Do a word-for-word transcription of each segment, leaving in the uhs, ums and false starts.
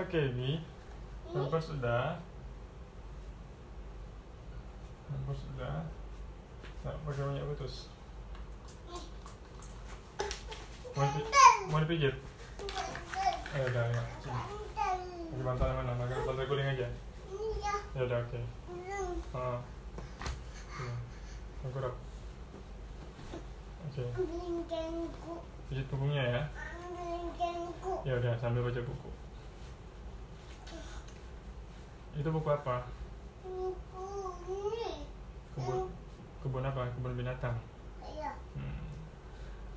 Oke, ini hampir sudah. Hampir sudah. Tak pakai banyak putus. Mau, dipi mau dipijit? Eh, udah ya. Pakai bantalnya mana? Pakai bantal guling aja. Ya udah, oke. Ah, aku rap. Oke. Pijit punggungnya ya. Ya udah, sambil baca buku. Itu buku apa? Buku ini. Kebun, kebun apa? Kebun binatang. Iya. Hmm.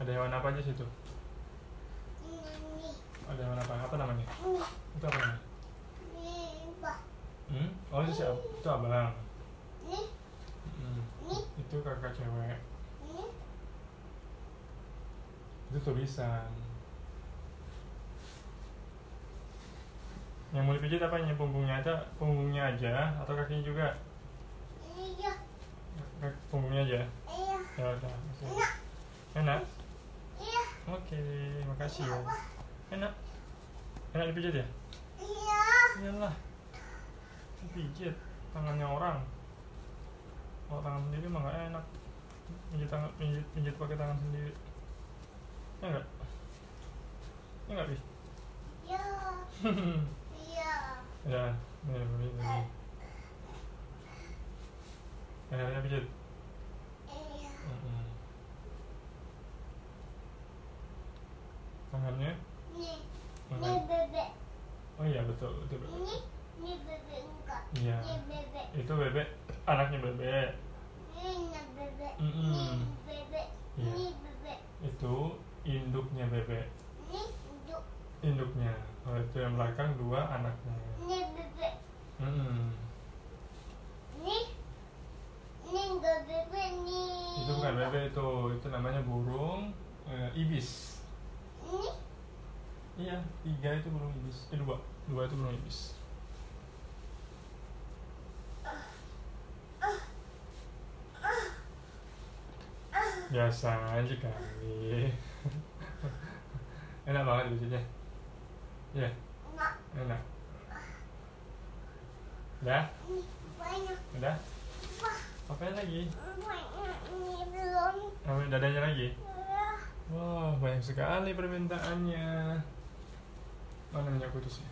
Ada hewan apa aja situ? Ini. Ada hewan apa? Apa namanya? Ini. Itu apa namanya? Ini. Hmm? Oh, itu siapa? Itu abang. Ini. Hmm. Ini. Itu kakak cewek. Ini. Itu tulisan. Yang mau dipijit apa? Yang punggungnya aja, punggungnya aja, atau kakinya juga? Iya. Kaki punggungnya aja. Iya. Ya udah. Enak. Enak. Iya. Oke, makasih ya. Enak. Enak dipijit ya? Iya. Iyalah. Dipijit tangannya orang. Kalau tangan sendiri mah nggak enak. Pijit tangan, pijit, pijit pakai tangan sendiri. Ya nggak? Ya nggak bi? Iya. Ya, ya begini. Ya, ya pijit. Iya. Mm-mm. Tangannya? Nih. Tangan. Nih bebek. Oh iya betul, itu bebek. Nih, nih bebek enggak. Iya. Nih bebek. Itu bebek, anaknya bebek. Ini bebek. Mm-mm. Nih bebek. Ya. Nih bebek. Itu induknya bebek. Nih induk. Induknya. Oh, itu yang belakang dua anaknya. Ini bebek. Hmm. Ini, ini enggak bebek nih. Itu bukan bebek itu, itu namanya burung eh, ibis. Ini? Iya, tiga itu burung ibis. Eh, dua, dua itu burung ibis. Biasa aja kali. Enak banget bijinya. Ya. Enak. Enak. Udah? Banyak. Udah? Apanya lagi? Banyak ini belum. Ambil dadanya lagi? Udah. Wah, wow, banyak sekali permintaannya. Mana minyak kutusnya?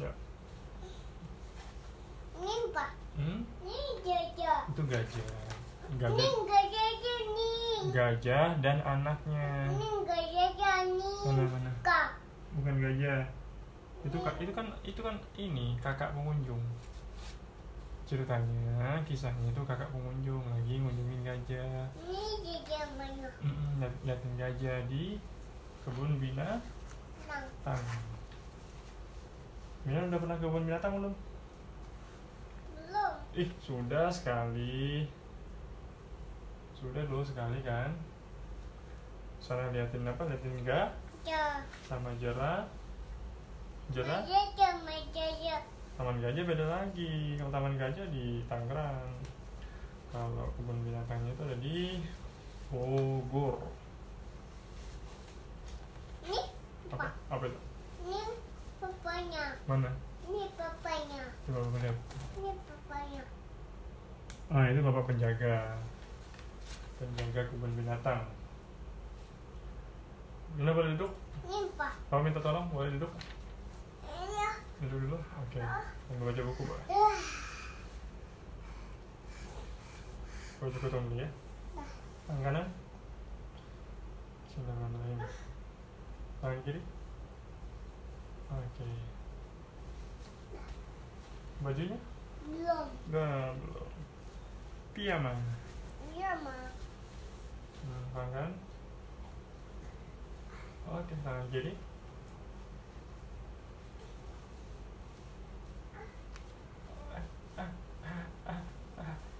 Ya. Ini apa? Hmm? Ini gajah. Itu gajah. Gajah. Ini gajah nih. Gajah dan anaknya. Ini gajah nih. Mana mana? Kak. Bukan gajah. Itu kak. Itu kan itu kan ini kakak pengunjung. Ceritanya, kisahnya itu kakak pengunjung lagi ngunjungin gajah. Ini gajah mana? Liatin gajah di kebun binatang. Mila udah pernah ke kebun binatang belum? Belum. Ih, sudah sekali. Sudah dulu sekali kan. Sana liatin apa? Liatin enggak? Ya. Sama jerah. Jerah? Gajah sama gajah. Taman gajah beda lagi. Kalau taman gajah di Tangerang. Kalau kebun binatangnya itu ada di Bogor. Ini apa? Apa itu? Ini papanya. Mana? Ini papanya. Coba lihat. Ini papanya. Ah, itu bapak penjaga. Penjaga kebun binatang. Bila boleh duduk? Iya, Pak. Kamu minta tolong, boleh duduk? Iya. Duduk dulu? Oke. Okay. Tunggu baca buku, Pak. Baca buku tunggu ya. Tangan kanan. Tangan lain. Tangan kiri. Oke. Okay. Bajunya? Belum. Nah, belum. Piyama. Piyama. Nah, tangan. Oke, tangan kiri.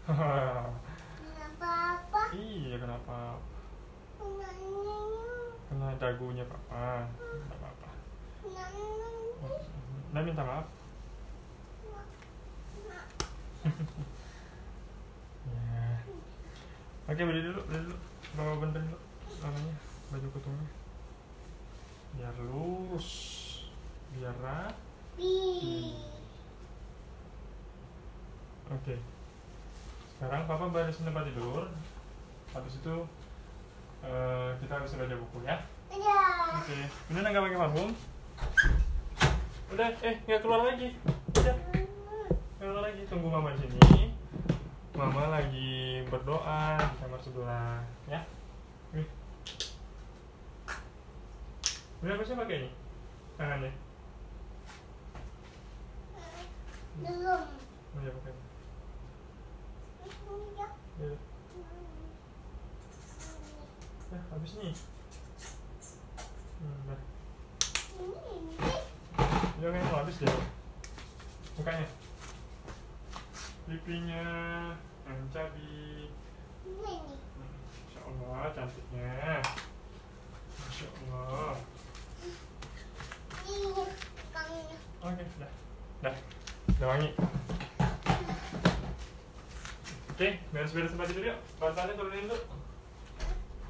Kenapa apa? Iya, kenapa? Kena Kena dagunya papa. Enggak apa-apa. Nah, minta maaf. Ya. Oke, beli dulu, beli dulu. Bawa bener dulu namanya baju kutungnya. biar lurus, biar rapi. Oke, sekarang papa barisin tempat tidur. Habis itu uh, kita harus baca buku ya. Iya. Oke, bener nggak pakai parfum? Udah, eh nggak keluar lagi. Udah, keluar lagi. Tunggu mama sini. Mama lagi berdoa di kamar sebelah ya. Wih. Udah harusnya pakai ini tangannya. Belum. Oh ya pakai. Ya. Ya habis nih. Hmm. Jangan mau habis deh. Mukanya. Pipinya yang cabi. Masya Allah cantiknya. Masya Allah. Oke, dah, dah, dah wangi. Oke, beres-beres tempat tidur yuk. Bantalnya turunin dulu.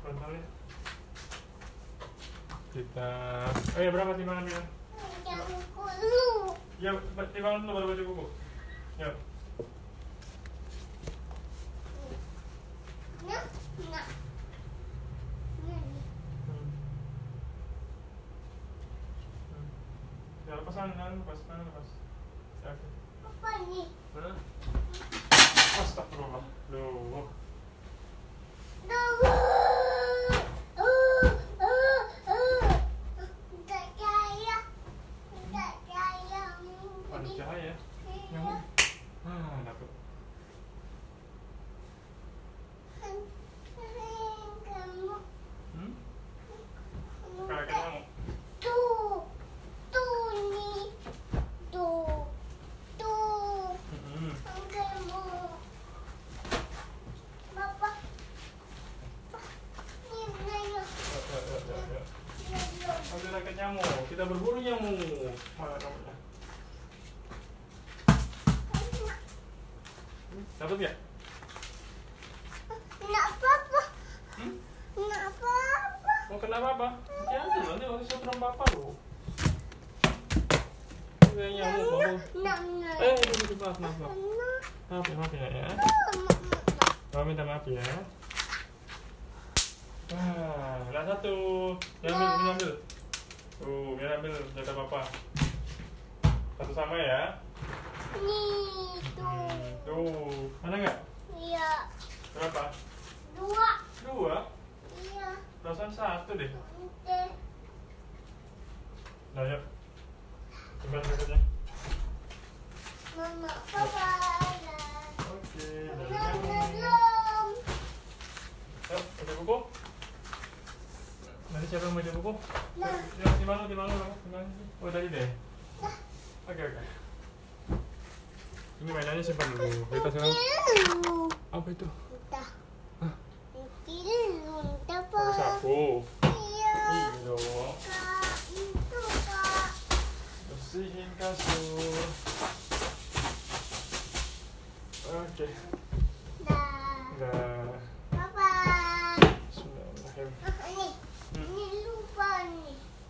Bantalnya. Kita, oh ya berapa timbangan kita? Baca buku dulu. Ya, timbangan dulu baru baca buku. Yuk. Lepasan, lepasan, lepas. Oke. Apa ini? Hah? Astagfirullah. Loh. Kita berburu nyamuk. Mana kamunya? Takut ya? Nggak apa-apa. Hmm? Nggak apa-apa. Oh, kenapa apa? Hati-hati loh, nanti waktu seorang bapak loh. Nggak nyamuk, bapak. Eh, maaf, maaf, maaf. Maaf ya, maaf ya ya. Bapak minta maaf ya. Wah, ada satu. Yang ambil, yang ambil. Uh, biar ambil jatah papa. Satu sama ya. Nih, tuh. Tuh, ada nggak? Iya. Berapa? Dua. Dua? Iya. Perasaan satu deh. Oke. Nah, yuk. Coba berikutnya. Mama, papa. Oke. Belum, belum. Yuk, baca buku. Nanti siapa yang baca buku? Nah. Ya, timbang lu, timbang lu, timbang lu. Oh, tadi deh. Nah. Oke, oke. Ini mainannya simpan dulu. Kita sekarang. Apa itu? Entah. Hah? Dulu, entah apa. Oh, sapu. Iya. Iya dong. Kak, itu, Kak. Bersihin kasur. Oke. Dah. Dah. Bye-bye. Bismillahirrahmanirrahim.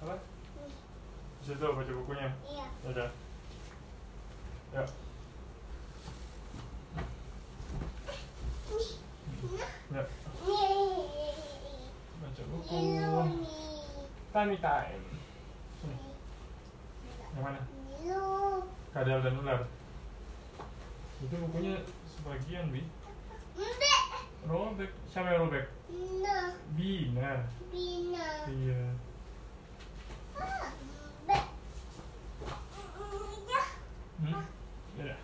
Apa? Di situ baca bukunya? Iya. Udah. Ya. Ya. Baca buku. Tummy time. Sini. Yang mana? Kadal dan ular. Itu bukunya sebagian, Bi. Robek. Robek. Siapa yang robek? Bina. Bina. Bina. Iya. Hmm? Ya.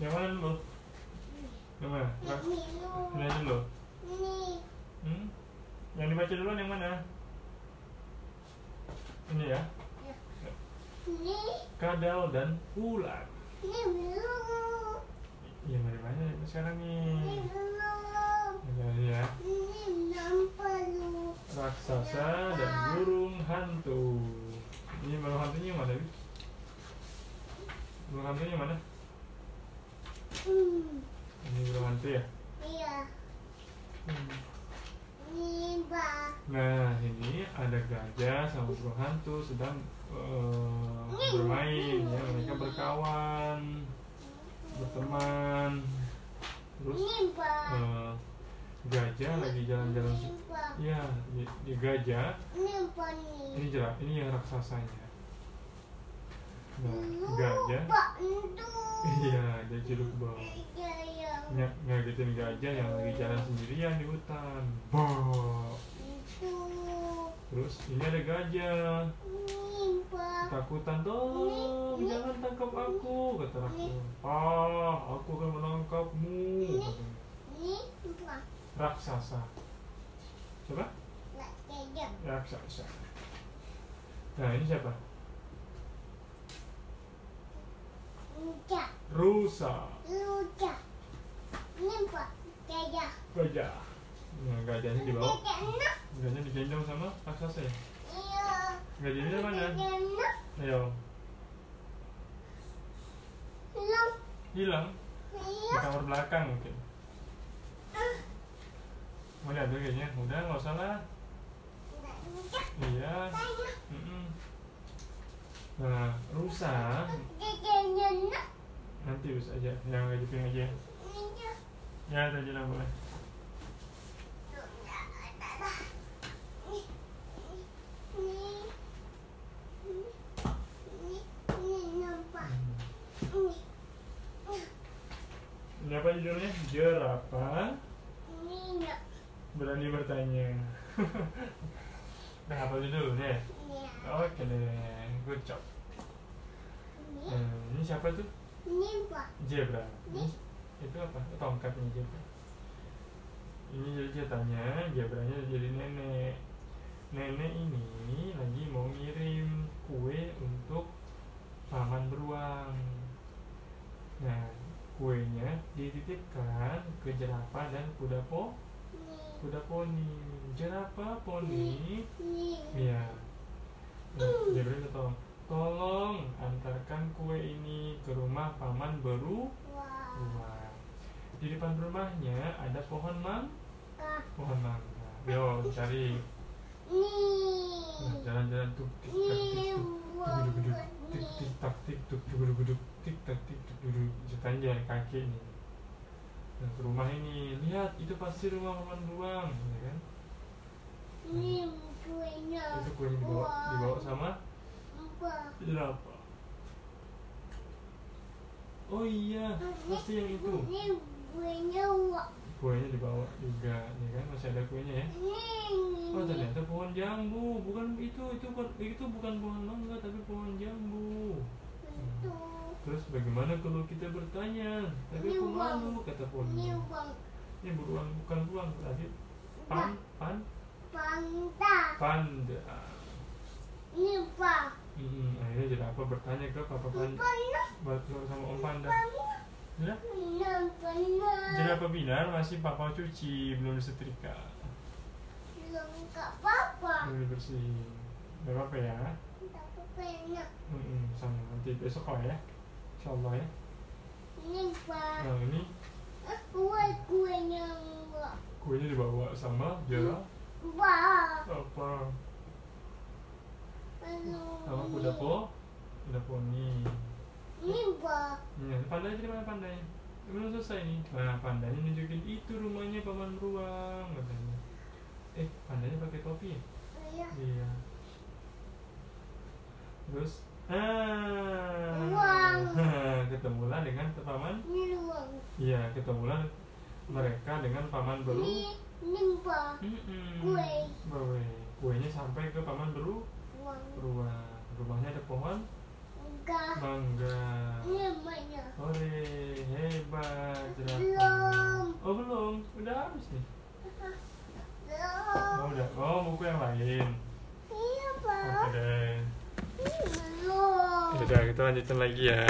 Yang mana dulu? Yang mana? Ini dulu. Hmm? Yang dibaca dulu yang mana? Ini ya. Kadal dan ular. Ini belum. Iya, mana banyak sekarang nih. Ini ya. Raksasa dan burung hantu. Ini burung hantunya yang mana? Burung hantunya mana? Hmm. Ini burung hantu ya? Iya. Hmm. Ini ba. Nah, ini ada gajah sama burung hantu sedang uh, bermain ya, mereka berkawan, berteman. Terus uh, gajah lagi jalan-jalan. Ya, di, di gajah. Ini jelas, ini yang raksasanya. Nah, gajah. Iya, dia jeruk bawah. Ngagetin gajah yang lagi jalan sendirian di hutan. Boh. Terus ini ada gajah. Takutan dong, jangan tangkap aku, kata raksasa. Ah, aku akan menangkapmu, katanya. Raksasa. Coba? Raksasa. Nah, ini siapa? Rusa. Rusa. Ini pak gajah. Gajah. Nah, gajahnya di bawah. Gajahnya digendong sama raksasa ya? Iya. Gajahnya mana? Ayo. Hilang. Hilang? Iya. Di kamar belakang mungkin. Uh. Mau diambil gajahnya? Udah, nggak usah lah. Iya. Mm -mm. Nah, rusa. Nanti us aja, yang gajepin aja. Ya, tadi lah boleh. Ini apa judulnya? Jerapah berani bertanya. Nah, apa judulnya? Oke deh, good job. Nah, ini siapa tuh? Zebra. Zebra. Itu apa? Tongkatnya zebra. Ini jadi ceritanya, zebranya jadi nenek. Nenek ini lagi mau ngirim kue untuk paman beruang. Nah, kuenya dititipkan ke jerapah dan kuda po, kuda poni. Jerapah poni. Iya. Nah, zebra itu tolong. Tolong antarkan kue ini ke rumah paman beruang. Wow. Di depan rumahnya ada pohon mangga. Pohon mangga. Yo, cari. Nah, jalan-jalan tuk tik tak tik tuk tik tak tik tuk tik tak tik tuk. Jalan jalan kaki ini. Nah, ke rumah ini. Lihat, itu pasti rumah paman beruang, ya kan? Ini kuenya. Itu kuenya dibawa, dibawa sama jerapah. Oh iya, pasti yang itu. Kuenya dibawa juga, ya kan? Masih ada kuenya ya. Oh, ternyata pohon jambu, bukan itu, itu itu bukan pohon mangga tapi pohon jambu. Hmm. Terus bagaimana kalau kita bertanya? Tapi aku malu, kata pohon. Ini beruang, bukan beruang, berarti pan pan panda. Panda. Ini pak. Hmm, akhirnya jerapah bertanya ke Papa Panda, batu sama Om Panda. Sudah? Jerapah bilang masih Papa cuci, belum disetrika. Belum ke Papa. Belum bersih. Gak apa-apa ya? Gak apa-apa ya. Hmm, sama nanti besok kok ya. Insyaallah ya. Ini pak. Nah, ini. Kue kuenya. Kuenya dibawa sama jerapah. Apa? Sama kuda po, kuda poni. Ini pak. Nah, pandai dari mana pandai? Belum selesai nih. Nah, pandainya nunjukin itu rumahnya paman beruang, katanya. Eh, pandainya pakai topi ya? Iya. Iya. Terus, ah, beruang. Ketemulah dengan paman. Beruang. Iya, ketemulah mereka dengan paman beruang. Ini, ini pak. Kue. Kue. Kuenya sampai ke paman beruang. Ruang. Rumahnya ada pohon mangga. Hore, hebat jerapah. Oh belum, udah habis nih. Belum. Oh udah, oh buku yang lain. Iya pak. Oke deh. Belum. Udah, kita lanjutin lagi ya.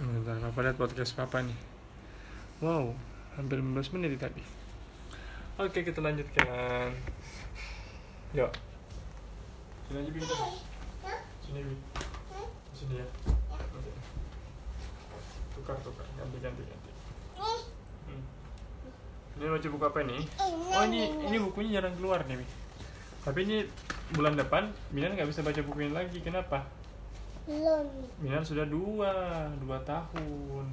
Bentar, Papa lihat podcast Papa nih. Wow, hampir lima belas menit tadi. Oke, kita lanjutkan. Yuk. Sini aja, Bing. Sini, Bing. Sini ya. Oke. Tukar, tukar. Ganti, ganti, ganti. Hmm. Ini wajib buku apa ini? Oh ini, ini bukunya jarang keluar nih. Tapi ini bulan depan Minan nggak bisa baca buku ini lagi. Kenapa? Belum. Minan sudah dua, dua tahun.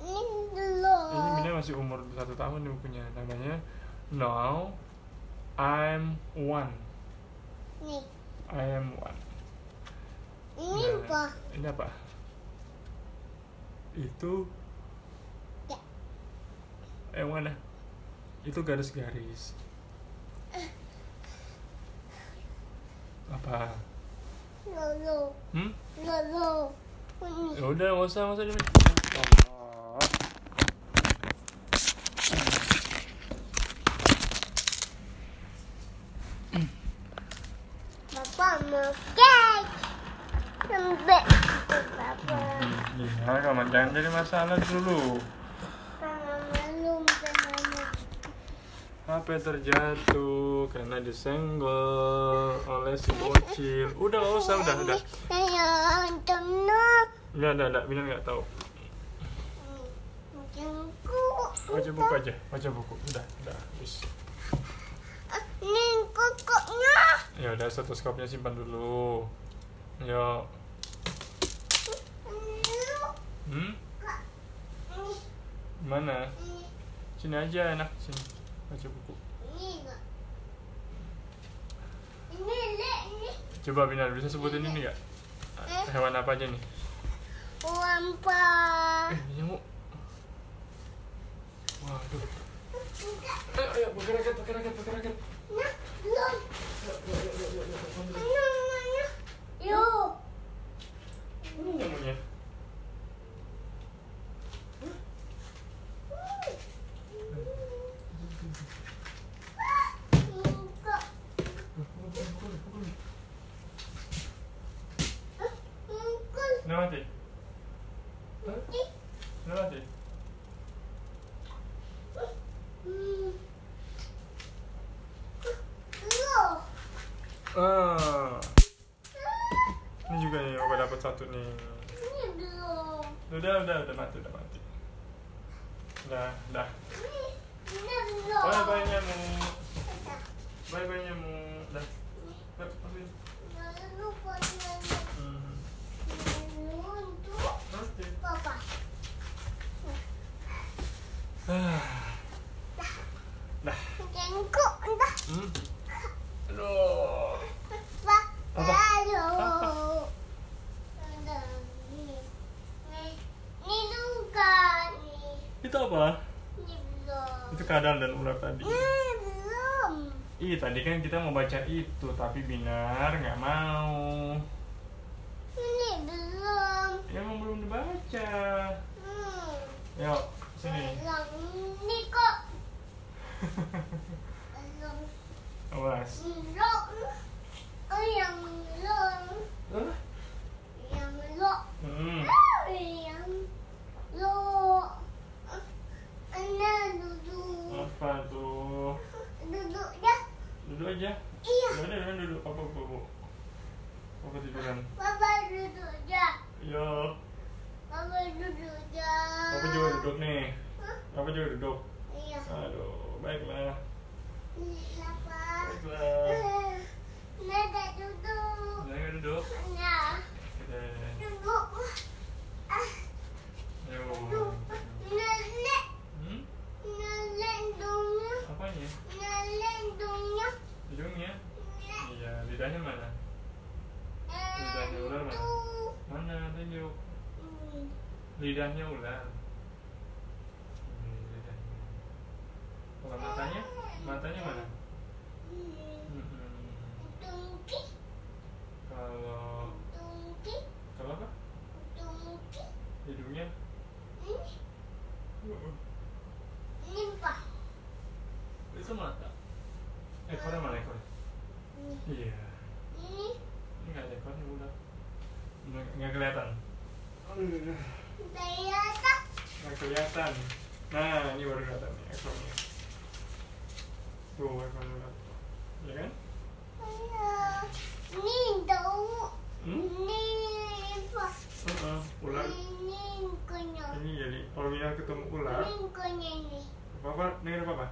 Ini belum. Ini Minan masih umur satu tahun nih bukunya. Namanya Now I'm One. Nih. I am one. Ini nah, apa? Ini apa? Itu yang mana? Itu garis-garis. Apa? Lolo. Hmm? Lolo. Ya udah, nggak usah, nggak usah dimain. Oh. Papa mau cake. Sampai. Papa. Ya, kamu jangan jadi masalah dulu. H P terjatuh karena disenggol oleh si bocil. Udah nggak usah, udah udah. Nggak nggak nggak, Minan nggak tahu. Baca buku aja, baca buku. Udah udah habis. Ini kokoknya. Ya udah, stetoskopnya simpan dulu. Yo. Hmm? Mana? Sini aja, enak sini. Baca buku. Ini enggak. Ini le ini. Coba Binar bisa sebutin ini enggak? Hewan apa aja nih? Wampa. Eh, nyamuk. Waduh. Ayo ayo bergerak bergerak bergerak. Nah, belum. Namanya. Yo. Ini namanya. Lewati. Lewati. Ah. Ini juga nih, obat dapat satu nih. Ini belum. Udah, udah, udah mati, udah mati. Udah, udah. Ini belum. Bye bye nyamuk. Bye bye nyamuk. Dah. Dah. Jengkok dah. Hmm. Aduh. Apa? Apa? Aduh. Ini. Ini luka nih. Itu apa? Ini belum. Itu kadal dan ular tadi. Ini belum. Ih, tadi kan kita mau baca itu tapi Binar nggak mau. Ini belum. Ya emang belum dibaca. Hmm. Yuk, sini. Ini kok. Awas. Lok. Oh, yang lok. Huh? Yang lok. Hmm. Oh, yang lok. Ana duduk. Apa tuh? Duduk aja. Duduk aja. Iya. Duduk aja, duduk. Apa, apa, apa? Apa tiduran? Papa duduk aja. Iya. Papa duduk aja. Papa juga duduk nih. Papa juga duduk. Iya. Aduh, baiklah. Iya, Pak. Baiklah. Nada duduk. Nada duduk. Iya. Duduk. Ah. Ayo. Nene. Hmm? Nene dongnya. Apanya? Nene dongnya. Hidungnya? Iya, lidahnya mana? Lidahnya ular mana? Mana tunjuk? Lidahnya ular. Kalau matanya, matanya mana? Tungki. Kalau tungki. Kalau apa? Tungki. Hidungnya? Ini. Ini apa? Itu mata. Ekornya mana ekor? Iya. Ini. Ini nggak ada ekornya udah. Nggak kelihatan. Kelihatan. Nggak kelihatan. Nah, ini baru kelihatan nih ekornya. Tuh, ekornya udah. Ya kan? Iya. Ini tahu. Hmm? Ini apa? Uh-uh, ular. Ini ekornya. Ini jadi, kalau Mina ketemu ular. Ini ekornya ini. Papa dengar papa,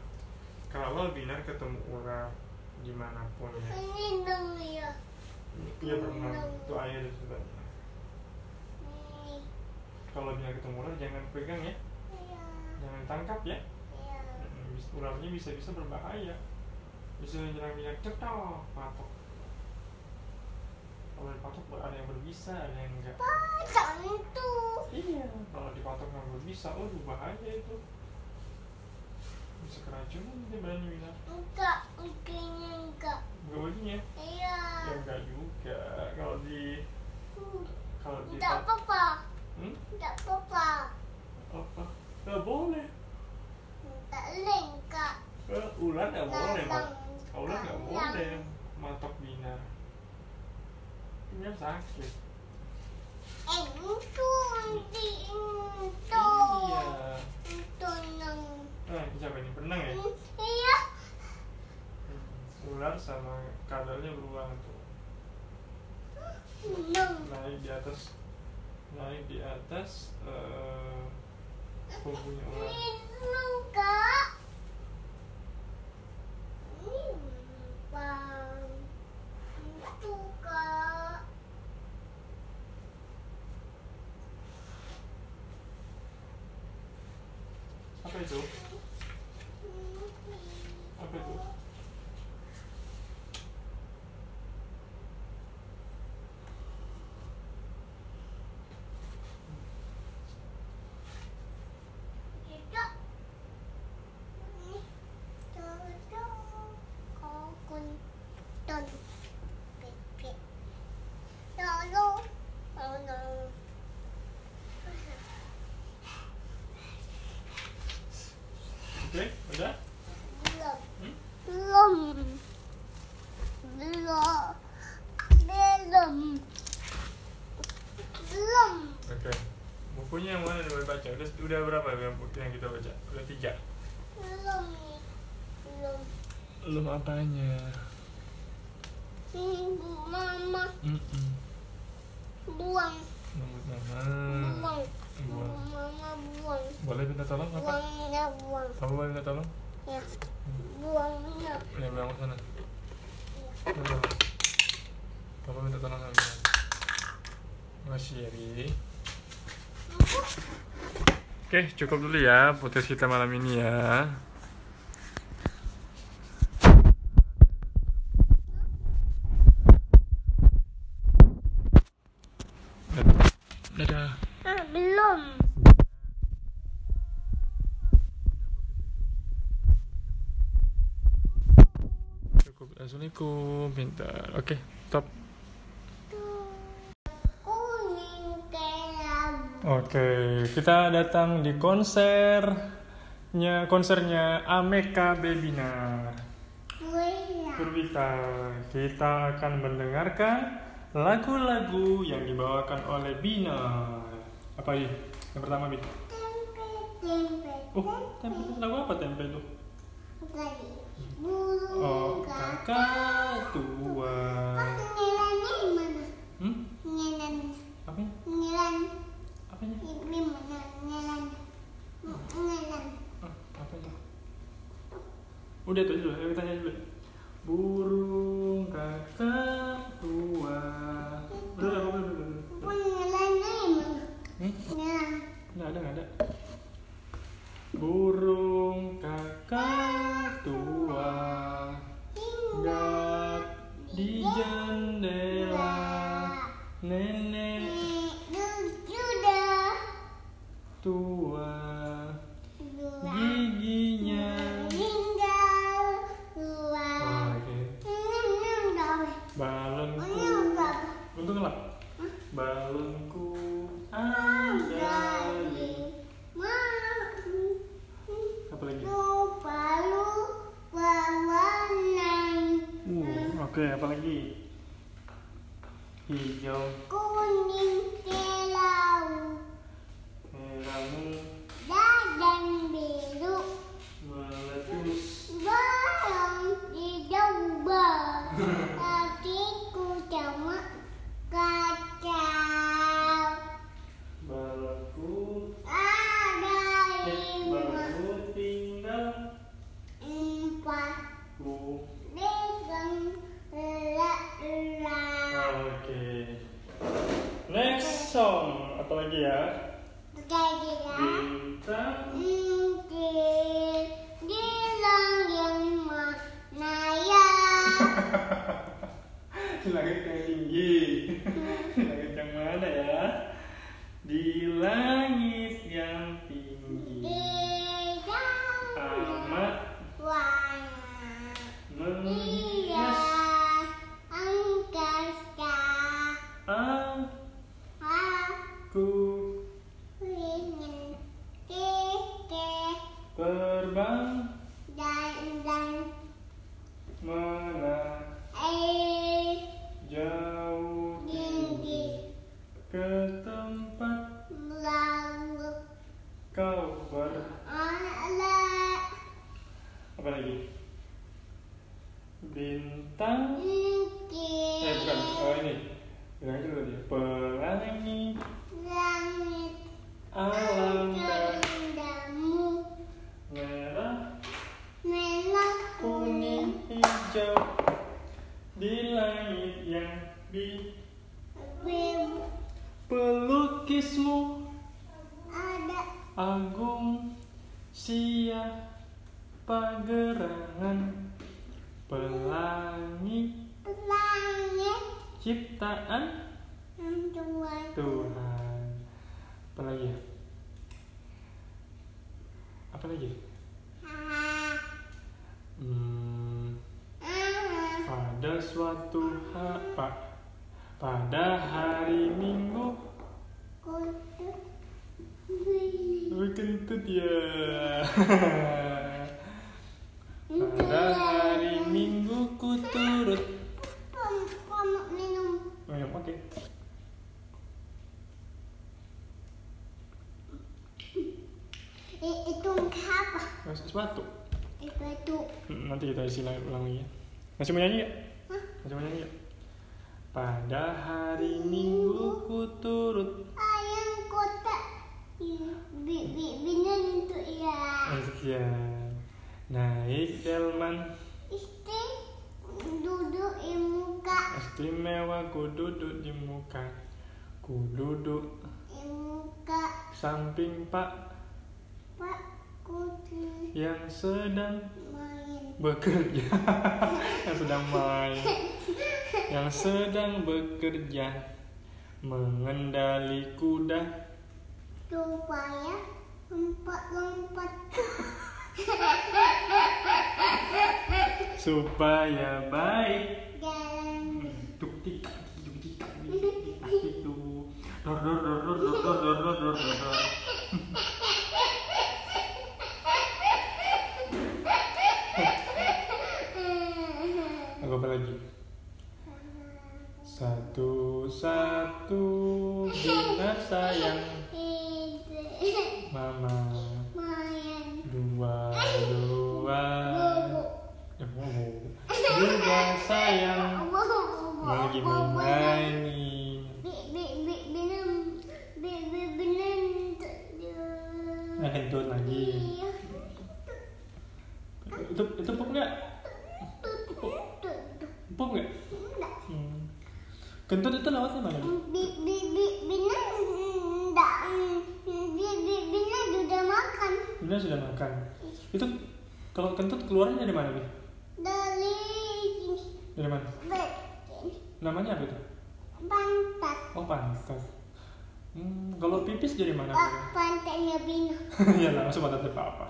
kalau Binar ketemu orang dimanapun ya. Ini dong ya. Iya pernah. Itu ayah di sebelahnya. Kalau Binar ketemu ular jangan pegang ya. Iya. Jangan tangkap ya. Iya. Ularnya bisa-bisa berbahaya. Bisa menyerang Binar cetok patok. Kalau dipatok ada yang berbisa, ada yang enggak. Patok itu. Iya. Kalau dipatok nggak berbisa, oh bahaya itu. Bisa keracunan dia berani Binar. Enggak, mungkinnya enggak. Enggak bajunya? Iya. Ya enggak juga. Kalau di kalau di enggak apa-apa. Hmm? Enggak apa-apa. Apa? Enggak boleh. Enggak lengkap. Eh, ular enggak boleh, Pak. Ular enggak boleh matok Binar. Binar sakit. Eh, itu di itu. Iya. Itu nang. Nah, siapa ini? Berenang ya? Iya. Ular sama kadarnya beruang tuh. Berenang. Naik di atas, naik di atas uh, punggungnya ular. Ini enggak. Ini bang. Itu kak. Apa itu? Apa itu? Itu itu kau kunton pepe. Lalu lalu oke, udah? Belum. Hmm? Belum. Belum. Belum. Belum. Oke. Bukunya yang mana udah baca? Udah, udah berapa yang buku yang kita baca? Udah tiga? Belum. Belum. Belum apanya? Buku mama. Mm-mm. Buang. Buku mama. Buang. Buang. Mama buang. Boleh minta tolong apa? Buangnya buang. Kamu boleh minta tolong? Ya. Buangnya. Ya bilang ke sana. Ya. Papa minta tolong sama Binar. Makasih ya, Bi. Oke, cukup dulu ya podcast kita malam ini ya. Dadah. Belum. Cukup. Assalamualaikum. Pintar. Oke, okay, stop. Oke, okay, kita datang di konsernya konsernya Ameka Bebinar. Purwita. Kita akan mendengarkan lagu-lagu yang dibawakan oleh Binar. Apa ini? Yang pertama, Bi? Tempe, tempe. Oh, tempe itu lagu apa tempe itu? Tadi. Burung oh, kakak tua. Apa ngilannya di mana? Hmm? Ngilannya. Apa? Ngilan. Apanya? Di mana ngilannya? Ngilan. Ah, apa itu? Udah tuh dulu, ayo tanya dulu. Burung kakak tua. Udah, udah, udah, udah. Hmm? Ngilang. Nggak ada, nggak ada. Burung kakak tua hinggap di jendela nenek sudah tua, giginya tinggal dua. Oh, okay. Balonku untuk gelap. Balonku ada di apa lagi? Palu warna. Uh, oke, apa lagi? Hijau. Kuning kelau. Merahmu. Dan biru. Meletus. Barang tidak ubah. Kakiku sama kacau. Balonku ada lima. Balonku tinggal Terbang dan dan mana eh jauh tinggi ke tempat lalu kau ber apa lagi bintang tinggi eh bukan oh ini bilang dulu dia pelangi langit alam dan kuning hijau di langit yang biru pelukismu ada agung siapa gerangan pelangi pelangi ciptaan Tuhan Tuhan apa lagi apa lagi Hmm, pada suatu hari pada hari Minggu kentut ya pada hari Minggu ku turut minum minum oke okay. Itu apa sepatu itu. Nanti kita isi ulang lagi ya. Masih mau nyanyi ya? Hah? Masih mau nyanyi ya? Pada hari Minggu ku turut ayam kota bibinan untuk ya. Sekian. Naik delman Isti duduk di muka istimewa ku duduk di muka ku duduk di muka samping pak pak yang sedang main. Bekerja yang sedang main yang sedang bekerja mengendali kuda supaya lompat-lompat supaya baik dan tuk tik tuk tik itu dor dor dor dor dor dor dor dor lagi satu-satu benar sayang mama dua-dua dua sayang lagi menyanyi nah kentut lagi itu itu pop nggak pop nggak? Enggak. Hmm. Kentut itu lewatnya mana? Bi bi bi Bina enggak. Bi bi Bina sudah makan. Bina sudah makan. Itu kalau kentut keluarnya dari mana, Bi? Dari sini. Dari mana? Dari sini. Namanya apa itu? Pantat. Oh, pantat. Hmm, kalau pipis dari mana? Oh, pantatnya Bina. Iyalah, masuk pantatnya apa-apa.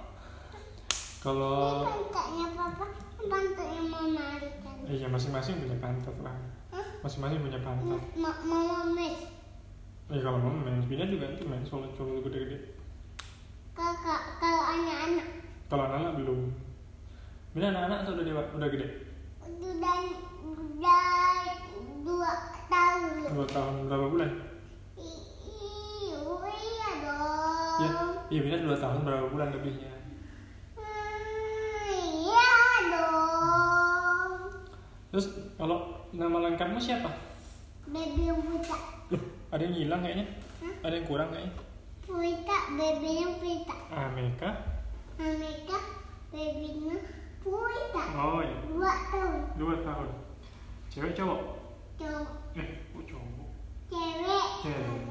Kalau pantatnya Papa. Pantatnya Mama Arika. Iya, masing-masing punya pantat lah. Hah? Masing-masing punya pantat. Mama mes. Iya, kalau Mama mes, Bina juga nanti main soal-soal gede-gede. Kakak, kalau anak-anak. Kalau anak-anak belum. Bina anak-anak atau udah dewa, udah gede? Udah, udah dua tahun. Dua tahun berapa bulan? Iya dong. Ya, iya Bina dua tahun berapa bulan lebihnya? Terus kalau nama lengkapmu siapa? Baby yang Pita. Loh, ada yang hilang kayaknya? Hah? Ada yang kurang kayaknya? Pita, baby yang Pita. Ameka? Ameka, babynya Pita. Oh iya. Dua tahun. Dua tahun. Cewek cowok? Cowok. Eh, kok cowok? Cewek. Cewek.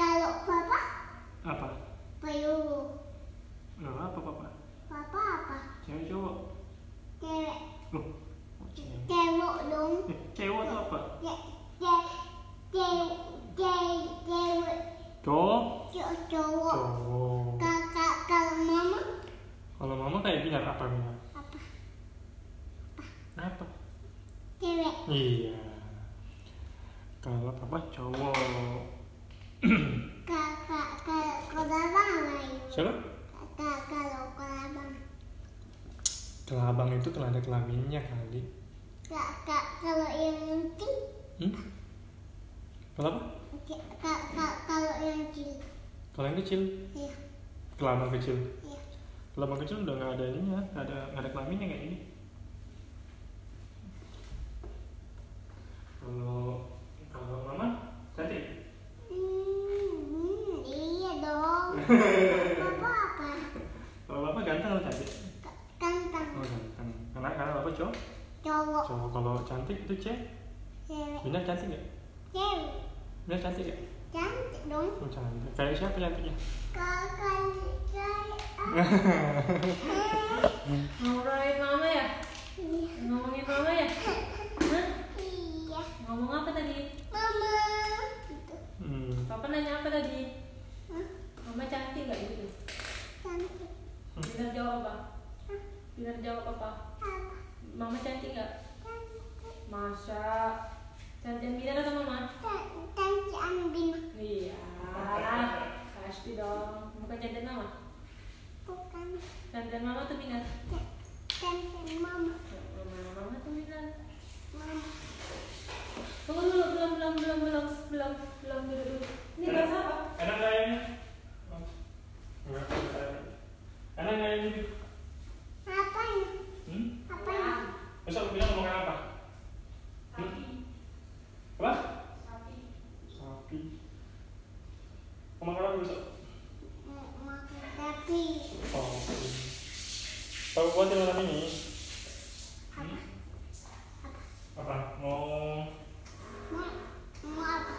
Kalau papa? Apa? Payung. Loh, apa papa? Papa apa? Cewek cowok. Cewek. Loh, cewek dong. Cewek itu apa? Cewek, cewek, cewek. Cowok. Cowok. Kakak, kalau mama? Kalau mama kayak binar apa binar? Apa? Apa? Cewek. Iya. Kalau papa cowok. Kakak kelabang lagi. Siapa? Kakak kelabang. Kelabang itu kan ada kelaminnya kali. Kakak kalau yang penting. Hmm? Kelabang? Kakak kalau yang kecil. Kalau yang kecil? Iya. Kelabang kecil. Iya. Kelabang kecil udah nggak ada ininya, nggak ada nggak ada kelaminnya kayak ini. Kalau kalau mama cantik. Papa apa? Kalau Papa ganteng atau cantik? Ganteng. Oh ganteng. Karena karena Papa cowok. Cowok. Cowok kalau cantik itu cewek. Cewek. Bina cantik nggak? Cewek. Bina cantik nggak? Cantik dong. Oh cantik. Kayak siapa cantiknya? Kakak saya. Ngomongin mama ya? Iya. Ngomongin mama ya? Hah? Iya. Ngomong apa tadi? Mama. Hmm. Papa nanya apa tadi? Mama cantik gak gitu? Cantik. Binar jawab apa? Binar jawab apa? Apa? Mama cantik gak? Cantik. Masa? Cantik Binar atau Mama? Cantik Binar. Iya. Pasti dong. Bukan cantik Mama? Bukan. Cantik Mama atau Binar? Cantik Mama. Mama Mama atau Binar? Mama. Tunggu dulu, belum belum belum belum belum belum dulu dulu. Ini bahasa apa? Enak gak ini? Enggak, enggak. Enak gak ini? Apa ini? Hmm? Apa ini? Besok bilang ngomongin apa? Sapi. Hmm? Apa? Sapi. Sapi. Ngomong apa besok? Makan sapi. Oh. Tahu buatin malam ini? Apa? Hmm? Apa? Apa? Mau? Mau, mau apa?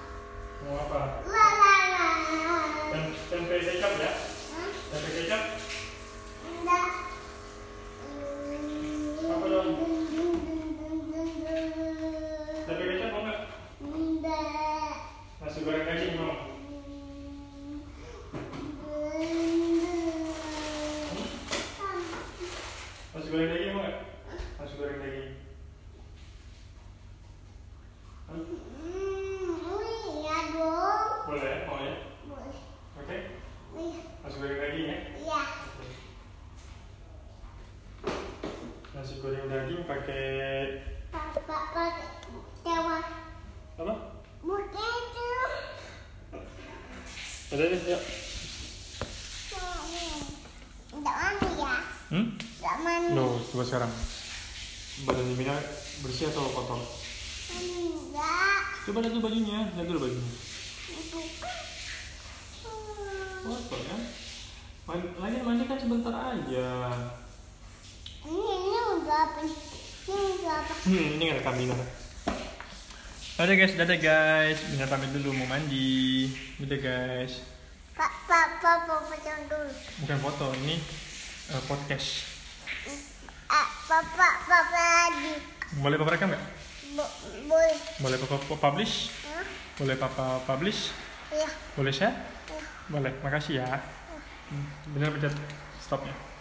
Mau apa? Lala. Tem tempe kecap ya? Tempe kecap? Enggak. Apa dong? Tempe kecap mau nggak? Enggak. Nasi goreng kacang mau? Nasi goreng lagi mau nggak? Nasi goreng lagi. Iya dong. Boleh, mau ya? Boleh. Oke. Nasi goreng daging ya? Iya. Nasi goreng daging pakai. Pakai tawar. Apa? Bukan itu. Ada deh, yuk. Tidak mandi ya? Hmm? Tidak mandi. Loh, coba sekarang. Badan Bina bersih atau kotor? Enggak. Coba lihat dulu bajunya, lihat dulu bajunya. Kotor ya? Lagi mandi kan sebentar aja. Ini ini udah apa? Ini udah apa? Hmm, ini nggak rekam Bina. Dadah guys, dadah guys. Bina pamit dulu mau mandi. Dadah guys. Pak, pak, pak, foto dulu. Bukan foto, ini uh, podcast. Ah, papa, papa lagi. Boleh papa rekam nggak? Bo boleh. Boleh papa publish? Hmm? Boleh papa publish? Iya. Boleh share? Iya. Boleh, makasih ya. Benar pencet stopnya.